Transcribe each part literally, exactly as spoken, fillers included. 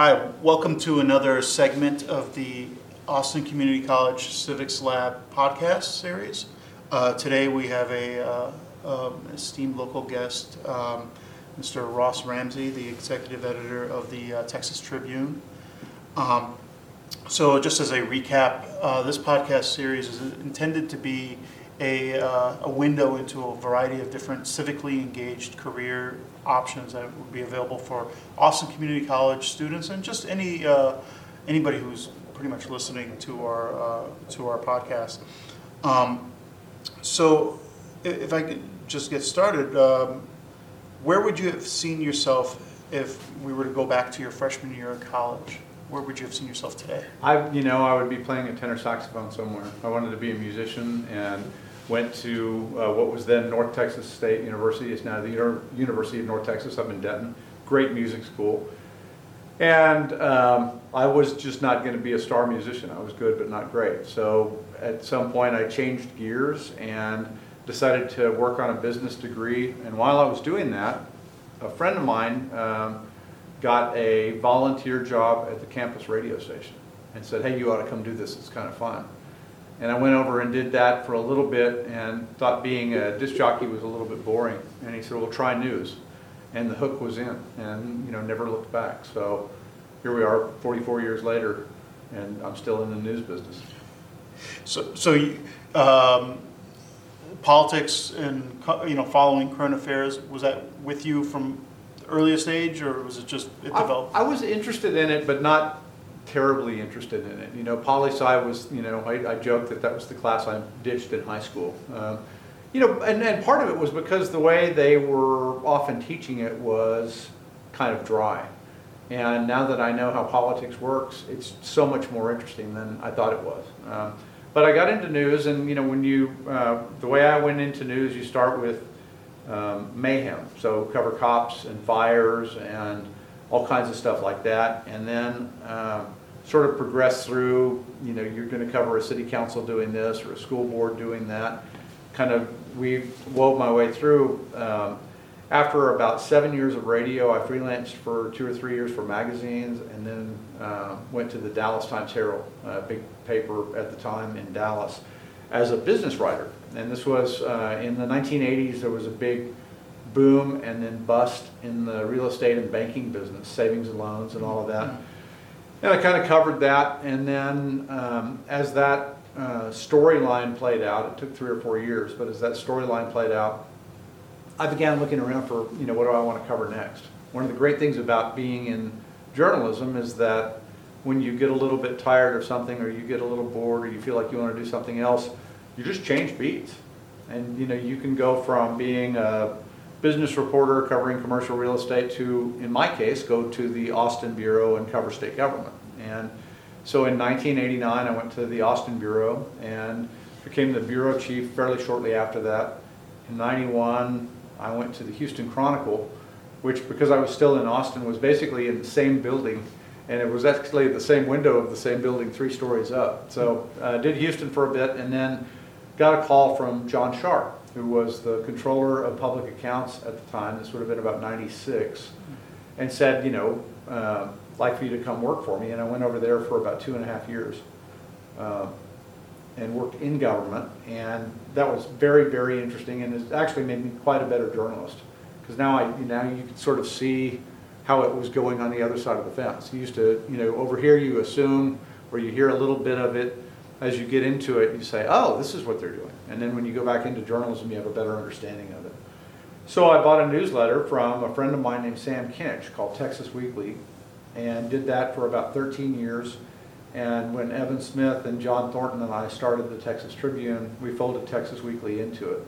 Hi, welcome to another segment of the Austin Community College Civics Lab podcast series. Uh, today we have a uh, um, esteemed local guest, um, Mister Ross Ramsey, the executive editor of the uh, Texas Tribune. Um, so just as a recap, uh, this podcast series is intended to be a, uh, a window into a variety of different civically engaged career options that would be available for Austin Community College students and just any uh, anybody who's pretty much listening to our uh, to our podcast. Um, so, if I could just get started, um, where would you have seen yourself if we were to go back to your freshman year of college? Where would you have seen yourself today? I, you know, I would be playing a tenor saxophone somewhere. I wanted to be a musician and went to uh, what was then North Texas State University. It's now the Uni- University of North Texas up in Denton. Great music school. And um, I was just not going to be a star musician. I was good but not great. So at some point I changed gears and decided to work on a business degree. And while I was doing that, a friend of mine um, got a volunteer job at the campus radio station and said, hey, you ought to come do this. It's kind of fun. And I went over and did that for a little bit and thought being a disc jockey was a little bit boring. And he said, well, try news. And the hook was in and, you know, never looked back. So here we are forty-four years later and I'm still in the news business. So, so you, um, politics and, you know, following current affairs, was that with you from the earliest age or was it just, it developed? I, I was interested in it, but not terribly interested in it. You know, poli-sci was, you know, I, I joked that that was the class I ditched in high school. Um, you know, and, and part of it was because the way they were often teaching it was kind of dry. And now that I know how politics works, it's so much more interesting than I thought it was. Um, but I got into news, and, you know, when you, uh, the way I went into news, you start with um, mayhem. So cover cops and fires and all kinds of stuff like that. And then um, sort of progress through, you know, you're going to cover a city council doing this or a school board doing that. Kind of we wove my way through. Um, after about seven years of radio, I freelanced for two or three years for magazines and then uh, went to the Dallas Times Herald, a big paper at the time in Dallas, as a business writer. And this was uh, in the nineteen eighties, there was a big boom and then bust in the real estate and banking business, savings and loans and all of that. And I kind of covered that. And then um, as that Uh, storyline played out, it took three or four years, but as that storyline played out, I began looking around for, you know, what do I want to cover next? One of the great things about being in journalism is that when you get a little bit tired of something or you get a little bored or you feel like you want to do something else, you just change beats. And, you know, you can go from being a business reporter covering commercial real estate to, in my case, go to the Austin Bureau and cover state government. And so in nineteen eighty-nine, I went to the Austin Bureau and became the bureau chief fairly shortly after that. In ninety-one, I went to the Houston Chronicle, which, because I was still in Austin, was basically in the same building. And it was actually the same window of the same building, three stories up. So I uh, did Houston for a bit and then got a call from John Sharp, who was the controller of public accounts at the time. This would have been about ninety-six. And said, you know, uh, like for you to come work for me. And I went over there for about two and a half years uh, and worked in government. And that was very, very interesting. And it actually made me quite a better journalist because now I, now you can sort of see how it was going on the other side of the fence. You used to, you know, over here you assume or you hear a little bit of it. As you get into it, you say, oh, this is what they're doing. And then when you go back into journalism, you have a better understanding of it. So I bought a newsletter from a friend of mine named Sam Kinch called Texas Weekly, and did that for about thirteen years. And when Evan Smith and John Thornton and I started the Texas Tribune, we folded Texas Weekly into it.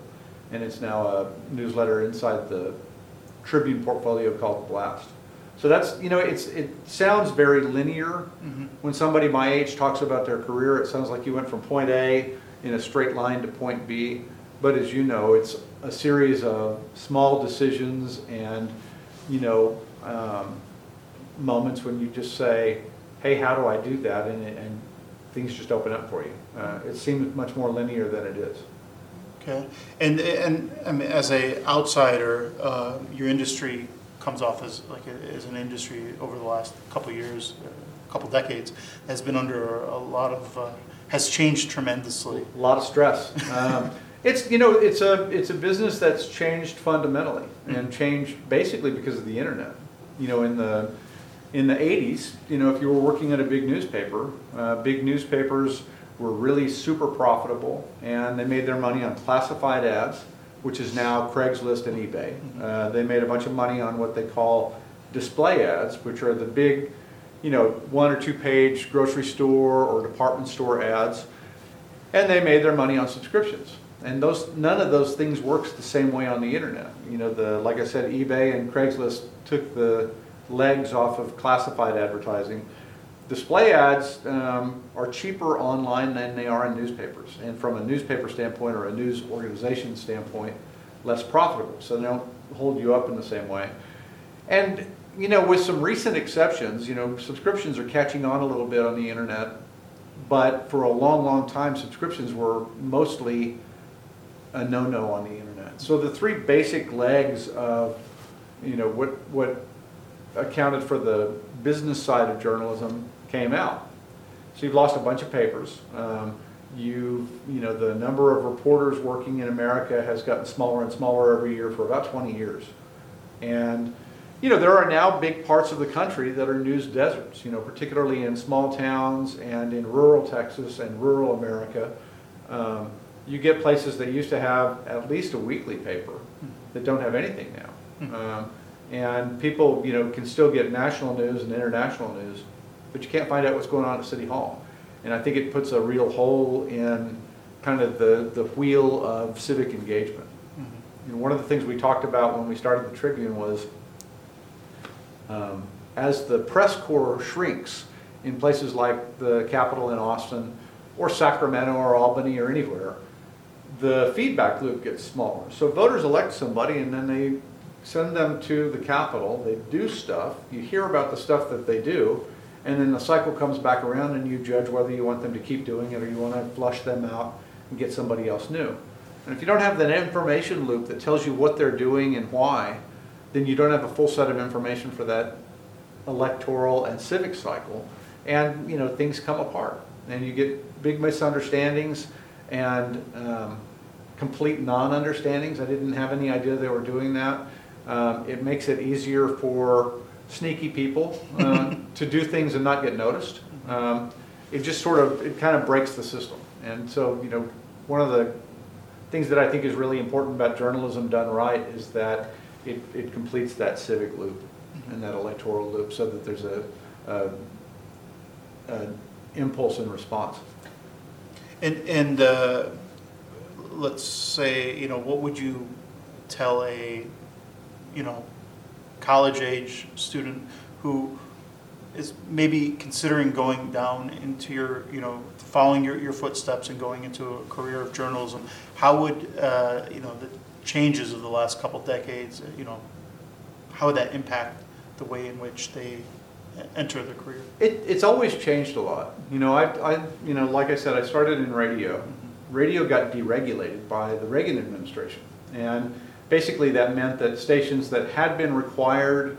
And it's now a newsletter inside the Tribune portfolio called The Blast. So that's, you know, it's it sounds very linear. Mm-hmm. When somebody my age talks about their career, it sounds like you went from point A in a straight line to point B. But as you know, it's a series of small decisions and, you know, um, moments when you just say, hey, how do I do that? And, and things just open up for you. Uh, it seems much more linear than it is. Okay. And and I mean, as an outsider, uh, your industry comes off as like a, as an industry over the last couple of years, a couple decades, has been under a lot of uh, has changed tremendously. A lot of stress. Um, it's you know it's a it's a business that's changed fundamentally mm-hmm. and changed basically because of the internet. You know, in the in the eighties, you know, if you were working at a big newspaper, uh, big newspapers were really super profitable, and they made their money on classified ads, which is now Craigslist and eBay. Uh, they made a bunch of money on what they call display ads, which are the big, you know, one or two page grocery store or department store ads, and they made their money on subscriptions. And those none of those things works the same way on the internet. You know, the like I said, eBay and Craigslist took the legs off of classified advertising. Display ads um, are cheaper online than they are in newspapers, and from a newspaper standpoint or a news organization standpoint, less profitable. So they don't hold you up in the same way. And you know, with some recent exceptions, you know, subscriptions are catching on a little bit on the internet, but for a long, long time, subscriptions were mostly a no-no on the internet. So the three basic legs of, you know, what what accounted for the business side of journalism came out. So you've lost a bunch of papers. Um, you you know, the number of reporters working in America has gotten smaller and smaller every year for about twenty years. And you know, there are now big parts of the country that are news deserts, you know, particularly in small towns and in rural Texas and rural America. Um, you get places that used to have at least a weekly paper that don't have anything now. Um, and people, you know, can still get national news and international news, but you can't find out what's going on at City Hall. And I think it puts a real hole in kind of the, the wheel of civic engagement. Mm-hmm. And one of the things we talked about when we started the Tribune was um, as the press corps shrinks in places like the Capitol in Austin or Sacramento or Albany or anywhere, the feedback loop gets smaller. So voters elect somebody and then they send them to the Capitol, they do stuff, you hear about the stuff that they do, and then the cycle comes back around and you judge whether you want them to keep doing it or you want to flush them out and get somebody else new. And if you don't have that information loop that tells you what they're doing and why, then you don't have a full set of information for that electoral and civic cycle, and you know, things come apart and you get big misunderstandings and um, complete non-understandings. I didn't have any idea they were doing that. Um, it makes it easier for sneaky people uh, to do things and not get noticed. Um, it just sort of, it kind of breaks the system. And so, you know, one of the things that I think is really important about journalism done right is that it, it completes that civic loop and that electoral loop so that there's a, a, a impulse and response. And, and uh, let's say, you know, what would you tell a you know, college-age student who is maybe considering going down into your, you know, following your, your footsteps and going into a career of journalism? How would, uh, you know, the changes of the last couple decades, you know, how would that impact the way in which they enter their career? It, it's always changed a lot. You know, I, I, you know, like I said, I started in radio. Mm-hmm. Radio got deregulated by the Reagan administration, and basically, that meant that stations that had been required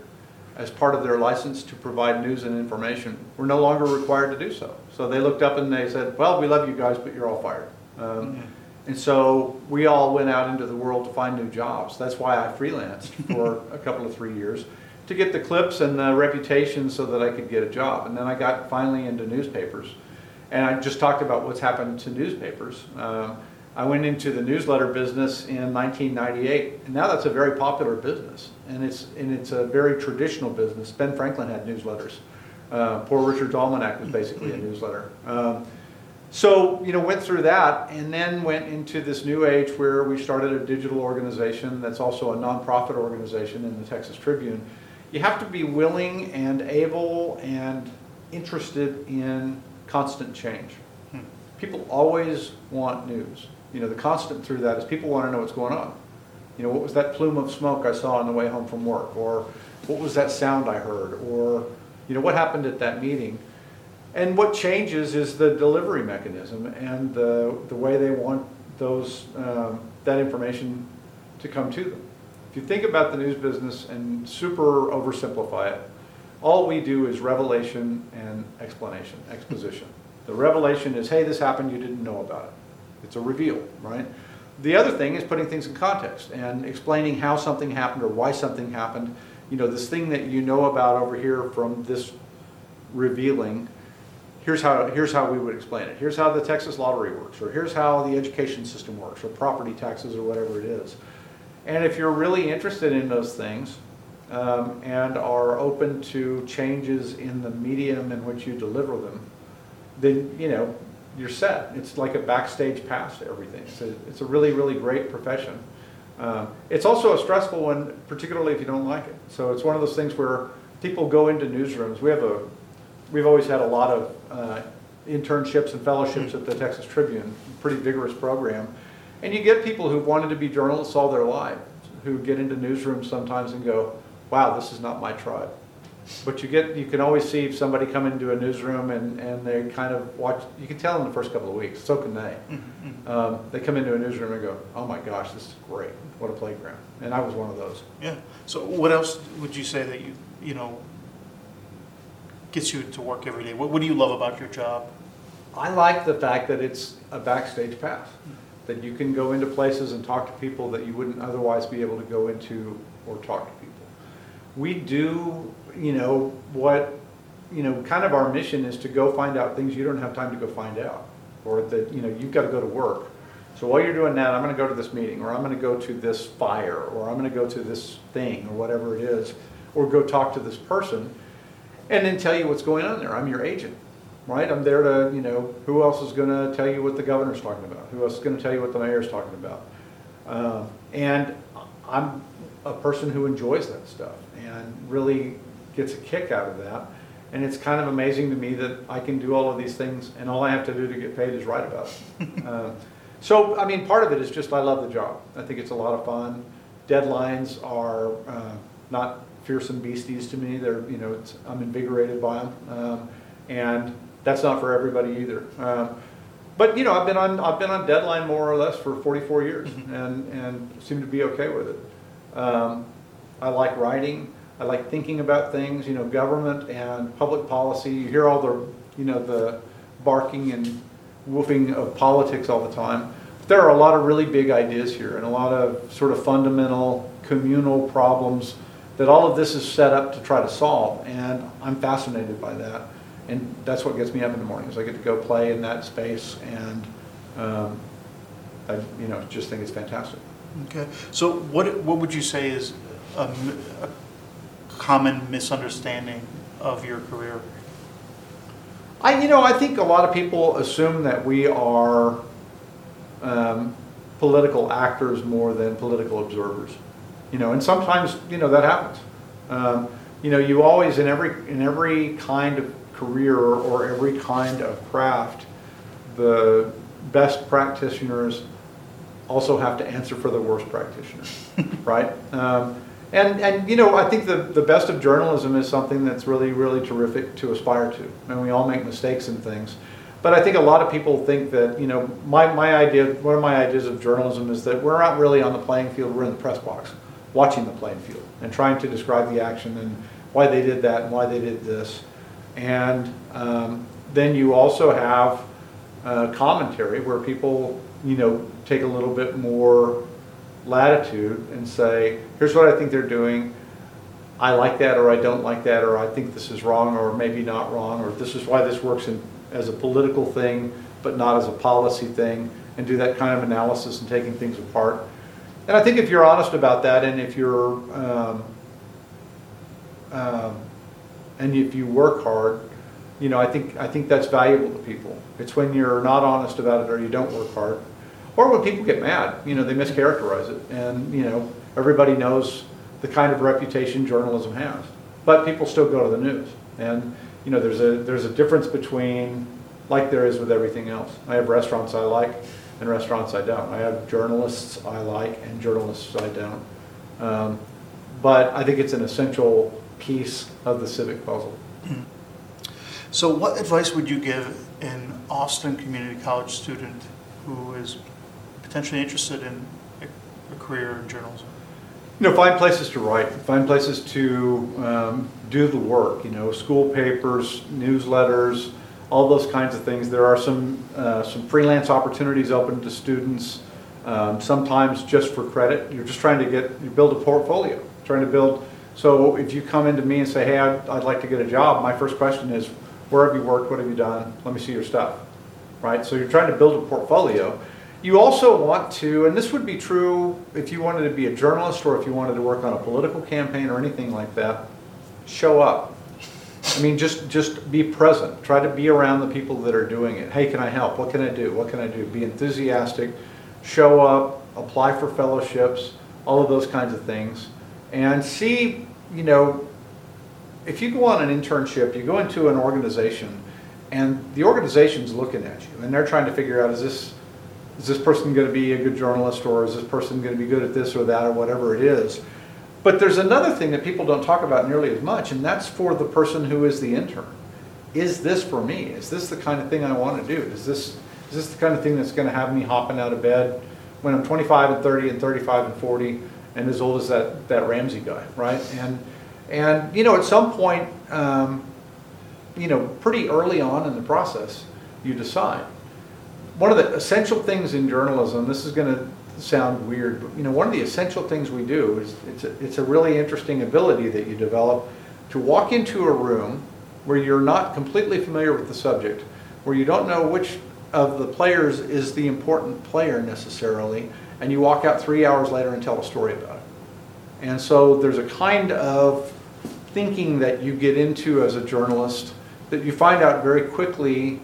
as part of their license to provide news and information were no longer required to do so. So they looked up and they said, well, we love you guys, but you're all fired. Um, yeah. And so we all went out into the world to find new jobs. That's why I freelanced for a couple of three years to get the clips and the reputation so that I could get a job. And then I got finally into newspapers. And I just talked about what's happened to newspapers. Um, I went into the newsletter business in nineteen ninety-eight, and now that's a very popular business, and it's and it's a very traditional business. Ben Franklin had newsletters. Uh, Poor Richard's Almanac was basically a newsletter. Um, so, you know, went through that, and then went into this new age where we started a digital organization that's also a nonprofit organization in the Texas Tribune. You have to be willing and able and interested in constant change. People always want news. You know, the constant through that is people want to know what's going on. You know, what was that plume of smoke I saw on the way home from work? Or what was that sound I heard? Or, you know, what happened at that meeting? And what changes is the delivery mechanism and the the way they want those um, that information to come to them. If you think about the news business and super oversimplify it, all we do is revelation and explanation, exposition. The revelation is, hey, this happened, you didn't know about it. It's a reveal, right? The other thing is putting things in context and explaining how something happened or why something happened. You know, this thing that you know about over here from this revealing, here's how here's how we would explain it. Here's how the Texas lottery works, or here's how the education system works, or property taxes, or whatever it is. And if you're really interested in those things um, and are open to changes in the medium in which you deliver them, then, you know, you're set. It's like a backstage pass to everything. So it's a really, really great profession. Uh, it's also a stressful one, particularly if you don't like it. So it's one of those things where people go into newsrooms. We have a, we've always had a lot of uh, internships and fellowships at the Texas Tribune, pretty vigorous program. And you get people who've wanted to be journalists all their lives, who get into newsrooms sometimes and go, wow, this is not my tribe. But you get, you can always see somebody come into a newsroom and, and they kind of watch, you can tell in the first couple of weeks, so can they. Um, they come into a newsroom and go, oh my gosh, this is great. What a playground. And I was one of those. Yeah. So what else would you say that you, you know, gets you to work every day? What, what do you love about your job? I like the fact that it's a backstage pass. That you can go into places and talk to people that you wouldn't otherwise be able to go into or talk to people. We do, you know, what, you know, kind of our mission is to go find out things you don't have time to go find out, or that, you know, you've got to go to work. So while you're doing that, I'm going to go to this meeting, or I'm going to go to this fire, or I'm going to go to this thing, or whatever it is, or go talk to this person, and then tell you what's going on there. I'm your agent, right? I'm there to, you know, who else is going to tell you what the governor's talking about? Who else is going to tell you what the mayor's talking about? Uh, and I'm a person who enjoys that stuff and really gets a kick out of that. And it's kind of amazing to me that I can do all of these things, and all I have to do to get paid is write about it. uh, so, I mean, part of it is just I love the job. I think it's a lot of fun. Deadlines are uh, not fearsome beasties to me. They're, you know, it's, I'm invigorated by them. Um, and that's not for everybody either. Um, but, you know, I've been on I've been on deadline more or less for forty-four years and, and seem to be okay with it. Um, I like writing. I like thinking about things, you know, government and public policy. You hear all the, you know, the barking and woofing of politics all the time. But there are a lot of really big ideas here and a lot of sort of fundamental communal problems that all of this is set up to try to solve. And I'm fascinated by that. And that's what gets me up in the morning, is I get to go play in that space. And, um, I, you know, just think it's fantastic. Okay. So what what would you say is a, a common misunderstanding of your career? I, you know, I think a lot of people assume that we are um, political actors more than political observers. You know, and sometimes, you know, that happens. Um, you know, you always, in every in every kind of career or every kind of craft, the best practitioners also have to answer for the worst practitioner, right? Um, and, and you know, I think the, the best of journalism is something that's really, really terrific to aspire to. And we all make mistakes in things. But I think a lot of people think that, you know, my, my idea, one of my ideas of journalism is that we're not really on the playing field, we're in the press box, watching the playing field and trying to describe the action and why they did that and why they did this. And um, then you also have uh, commentary where people, you know, take a little bit more latitude and say, here's what I think they're doing. I like that, or I don't like that, or I think this is wrong, or maybe not wrong, or this is why this works in, as a political thing, but not as a policy thing, and do that kind of analysis and taking things apart. And I think if you're honest about that, and if you're, um, um, and if you work hard, you know, I think I think that's valuable to people. It's when you're not honest about it, or you don't work hard, or when people get mad, you know, they mischaracterize it. And, you know, everybody knows the kind of reputation journalism has. But people still go to the news. And, you know, there's a there's a difference between, like there is with everything else. I have restaurants I like and restaurants I don't. I have journalists I like and journalists I don't. Um, but I think it's an essential piece of the civic puzzle. So what advice would you give an Austin Community College student who is potentially interested in a career in journalism? you know, find places to write, find places to um, do the work, you know, school papers, newsletters, all those kinds of things. There are some uh, some freelance opportunities open to students, um, sometimes just for credit. You're just trying to get, you build a portfolio, trying to build. So if you come into me and say, hey, I'd, I'd like to get a job, my first question is, where have you worked, what have you done, let me see your stuff, right? So you're trying to build a portfolio. You also want to, and this would be true if you wanted to be a journalist or if you wanted to work on a political campaign or anything like that, show up. I mean, just, just be present. Try to be around the people that are doing it. Hey, can I help? What can I do? What can I do? Be enthusiastic, show up, apply for fellowships, all of those kinds of things. And see, you know, if you go on an internship, you go into an organization, and the organization's looking at you, and they're trying to figure out, is this is this person going to be a good journalist, or is this person going to be good at this or that, or whatever it is. But there's another thing that people don't talk about nearly as much, and that's for the person who is the intern. Is this for me? Is this the kind of thing I want to do? Is this is this the kind of thing that's going to have me hopping out of bed when I'm twenty-five and thirty and thirty-five and forty? And as old as that, that Ramsey guy, right? And, and you know, at some point, um, you know, pretty early on in the process, you decide. One of the essential things in journalism, this is going to sound weird, but, you know, one of the essential things we do is it's a, it's a really interesting ability that you develop to walk into a room where you're not completely familiar with the subject, where you don't know which of the players is the important player necessarily, and you walk out three hours later and tell a story about it. And so there's a kind of thinking that you get into as a journalist that you find out very quickly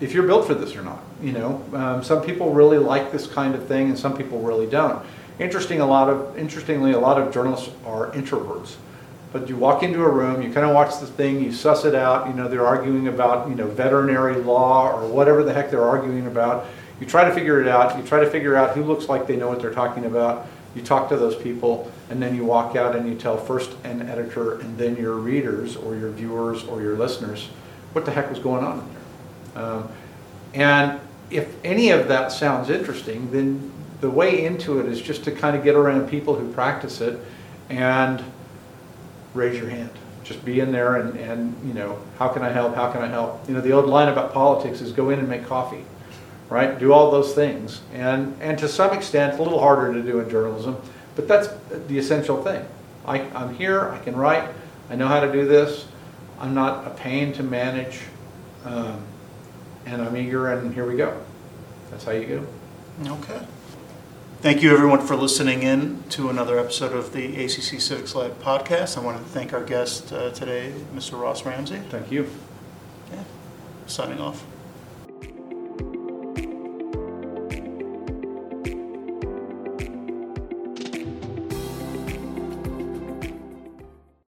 if you're built for this or not. You know, um, some people really like this kind of thing and some people really don't. Interesting, a lot of, interestingly, a lot of journalists are introverts. But you walk into a room, you kind of watch the thing, you suss it out, you know, they're arguing about, you know, veterinary law or whatever the heck they're arguing about. You try to figure it out, you try to figure out who looks like they know what they're talking about, you talk to those people, and then you walk out and you tell first an editor and then your readers or your viewers or your listeners what the heck was going on in there. Um, and if any of that sounds interesting, then the way into it is just to kind of get around people who practice it and raise your hand. Just be in there and, and you know, how can I help, how can I help? You know, the old line about politics is go in and make coffee. Right? Do all those things. And and to some extent, a little harder to do in journalism, but that's the essential thing. I, I'm here, I can write, I know how to do this, I'm not a pain to manage, um, and I'm eager, and here we go. That's how you go. Okay. Thank you, everyone, for listening in to another episode of the A C C Civics Lab podcast. I want to thank our guest uh, today, Mister Ross Ramsey. Thank you. Yeah. Signing off.